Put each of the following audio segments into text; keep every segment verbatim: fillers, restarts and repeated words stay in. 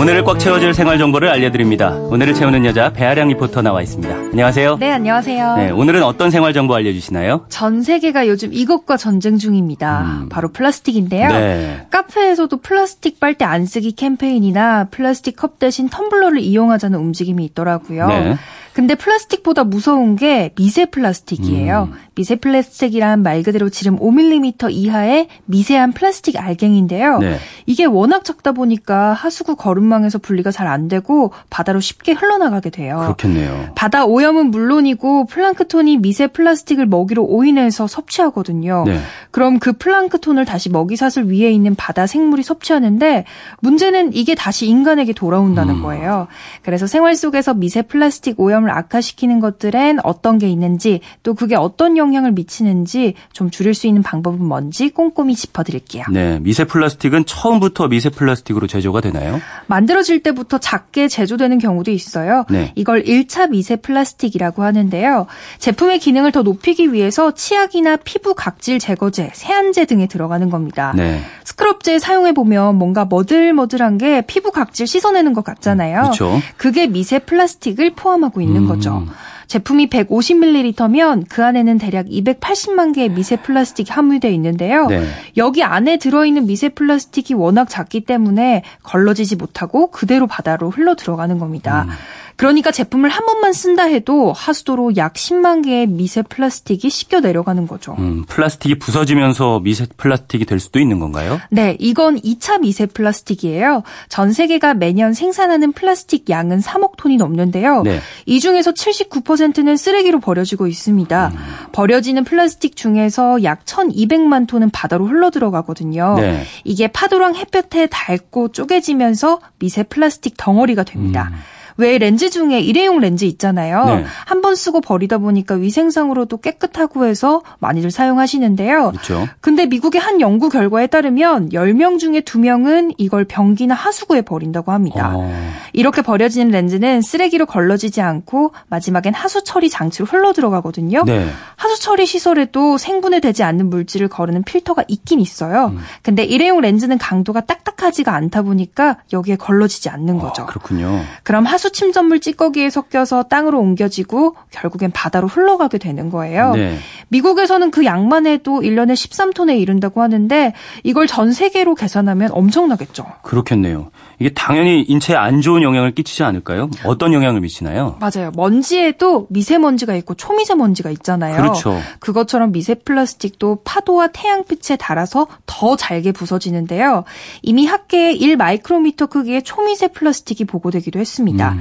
오늘을 꽉 채워줄 생활 정보를 알려드립니다. 오늘을 채우는 여자 배아량 리포터 나와 있습니다. 안녕하세요. 네, 안녕하세요. 네, 오늘은 어떤 생활 정보 알려주시나요? 전 세계가 요즘 이것과 전쟁 중입니다. 음. 바로 플라스틱인데요. 네. 카페에서도 플라스틱 빨대 안 쓰기 캠페인이나 플라스틱 컵 대신 텀블러를 이용하자는 움직임이 있더라고요. 네. 근데 플라스틱보다 무서운 게 미세 플라스틱이에요. 음. 미세 플라스틱이란 말 그대로 지름 오 밀리미터 이하의 미세한 플라스틱 알갱이인데요. 네. 이게 워낙 작다 보니까 하수구 거름망에서 분리가 잘 안 되고 바다로 쉽게 흘러나가게 돼요. 그렇겠네요. 바다 오염은 물론이고 플랑크톤이 미세 플라스틱을 먹이로 오인해서 섭취하거든요. 네. 그럼 그 플랑크톤을 다시 먹이사슬 위에 있는 바다 생물이 섭취하는데 문제는 이게 다시 인간에게 돌아온다는 음. 거예요. 그래서 생활 속에서 미세 플라스틱 오염 을 악화시키는 것들엔 어떤 게 있는지 또 그게 어떤 영향을 미치는지 좀 줄일 수 있는 방법은 뭔지 꼼꼼히 짚어드릴게요. 네, 미세 플라스틱은 처음부터 미세 플라스틱으로 제조가 되나요? 만들어질 때부터 작게 제조되는 경우도 있어요. 네. 이걸 일 차 미세 플라스틱이라고 하는데요. 제품의 기능을 더 높이기 위해서 치약이나 피부 각질 제거제, 세안제 등에 들어가는 겁니다. 네. 스크럽제 사용해보면 뭔가 머들머들한 게 피부 각질 씻어내는 것 같잖아요. 그렇죠. 그게 미세 플라스틱을 포함하고 있는 있는 거죠. 음. 제품이 백오십 밀리리터면 그 안에는 대략 이백팔십만 개의 미세 플라스틱이 함유되어 있는데요. 네. 여기 안에 들어있는 미세 플라스틱이 워낙 작기 때문에 걸러지지 못하고 그대로 바다로 흘러 들어가는 겁니다. 음. 그러니까 제품을 한 번만 쓴다 해도 하수도로 약 십만 개의 미세 플라스틱이 씻겨 내려가는 거죠. 음, 플라스틱이 부서지면서 미세 플라스틱이 될 수도 있는 건가요? 네, 이건 이 차 미세 플라스틱이에요. 전 세계가 매년 생산하는 플라스틱 양은 삼억 톤이 넘는데요. 네. 이 중에서 칠십구 퍼센트는 쓰레기로 버려지고 있습니다. 음. 버려지는 플라스틱 중에서 약 천이백만 톤은 바다로 흘러들어가거든요. 네. 이게 파도랑 햇볕에 닳고 쪼개지면서 미세 플라스틱 덩어리가 됩니다. 음. 왜 렌즈 중에 일회용 렌즈 있잖아요. 네. 한 번 쓰고 버리다 보니까 위생상으로도 깨끗하고 해서 많이들 사용하시는데요. 그렇죠. 근데 미국의 한 연구 결과에 따르면 열 명 중에 두 명은 이걸 변기나 하수구에 버린다고 합니다. 어. 이렇게 버려지는 렌즈는 쓰레기로 걸러지지 않고 마지막엔 하수 처리 장치로 흘러들어가거든요. 네. 하수 처리 시설에도 생분해 되지 않는 물질을 거르는 필터가 있긴 있어요. 음. 근데 일회용 렌즈는 강도가 딱딱하지가 않다 보니까 여기에 걸러지지 않는 거죠. 어, 그렇군요. 그럼 하수 침전물 찌꺼기에 섞여서 땅으로 옮겨지고 결국엔 바다로 흘러가게 되는 거예요. 네. 미국에서는 그 양만 해도 일 년에 십삼 톤에 이른다고 하는데 이걸 전 세계로 계산하면 엄청나겠죠. 그렇겠네요. 이게 당연히 인체에 안 좋은 영향을 끼치지 않을까요? 어떤 영향을 미치나요? 맞아요. 먼지에도 미세먼지가 있고 초미세먼지가 있잖아요. 그렇죠. 그것처럼 미세 플라스틱도 파도와 태양빛에 달아서 더 잘게 부서지는데요. 이미 학계에 일 마이크로미터 크기의 초미세 플라스틱이 보고되기도 했습니다. 음.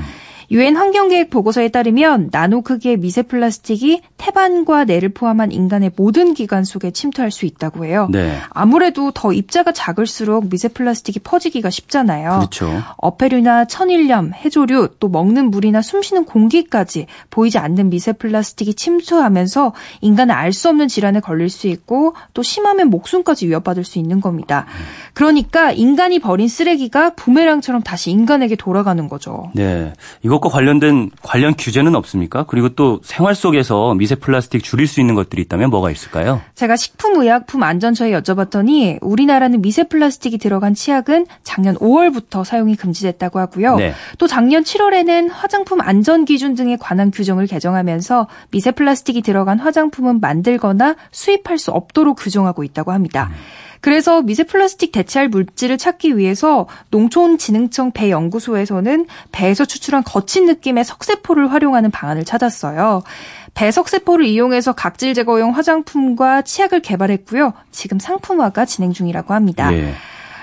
유엔 환경계획 보고서에 따르면 나노 크기의 미세 플라스틱이 태반과 뇌를 포함한 인간의 모든 기관 속에 침투할 수 있다고 해요. 네. 아무래도 더 입자가 작을수록 미세 플라스틱이 퍼지기가 쉽잖아요. 그렇죠. 어패류나 천일염, 해조류, 또 먹는 물이나 숨쉬는 공기까지 보이지 않는 미세 플라스틱이 침투하면서 인간은 알 수 없는 질환에 걸릴 수 있고 또 심하면 목숨까지 위협받을 수 있는 겁니다. 그러니까 인간이 버린 쓰레기가 부메랑처럼 다시 인간에게 돌아가는 거죠. 네. 이거 그것과 관련된 관련 규제는 없습니까? 그리고 또 생활 속에서 미세 플라스틱 줄일 수 있는 것들이 있다면 뭐가 있을까요? 제가 식품의약품안전처에 여쭤봤더니 우리나라는 미세 플라스틱이 들어간 치약은 작년 오월부터 사용이 금지됐다고 하고요. 네. 또 작년 칠월에는 화장품 안전 기준 등에 관한 규정을 개정하면서 미세 플라스틱이 들어간 화장품은 만들거나 수입할 수 없도록 규정하고 있다고 합니다. 음. 그래서 미세 플라스틱 대체할 물질을 찾기 위해서 농촌진흥청 배연구소에서는 배에서 추출한 거친 느낌의 석세포를 활용하는 방안을 찾았어요. 배석세포를 이용해서 각질 제거용 화장품과 치약을 개발했고요. 지금 상품화가 진행 중이라고 합니다. 예.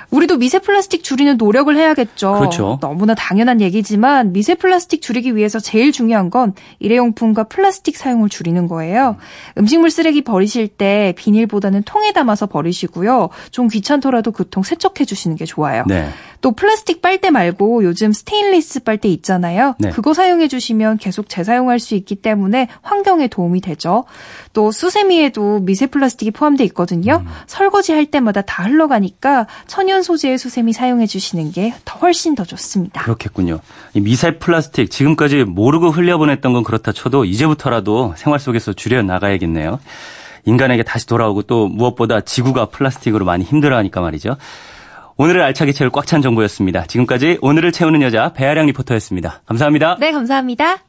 우리도 미세 플라스틱 줄이는 노력을 해야겠죠. 그렇죠. 너무나 당연한 얘기지만 미세 플라스틱 줄이기 위해서 제일 중요한 건 일회용품과 플라스틱 사용을 줄이는 거예요. 음식물 쓰레기 버리실 때 비닐보다는 통에 담아서 버리시고요. 좀 귀찮더라도 그 통 세척해 주시는 게 좋아요. 네. 또 플라스틱 빨대 말고 요즘 스테인리스 빨대 있잖아요. 네. 그거 사용해 주시면 계속 재사용할 수 있기 때문에 환경에 도움이 되죠. 또 수세미에도 미세 플라스틱이 포함돼 있거든요. 음. 설거지할 때마다 다 흘러가니까 천연 소재의 수세미 사용해 주시는 게 더 훨씬 더 좋습니다. 그렇겠군요. 이 미세 플라스틱 지금까지 모르고 흘려보냈던 건 그렇다 쳐도 이제부터라도 생활 속에서 줄여나가야겠네요. 인간에게 다시 돌아오고 또 무엇보다 지구가 플라스틱으로 많이 힘들어하니까 말이죠. 오늘을 알차게 채울 꽉 찬 정보였습니다. 지금까지 오늘을 채우는 여자 배아량 리포터였습니다. 감사합니다. 네, 감사합니다.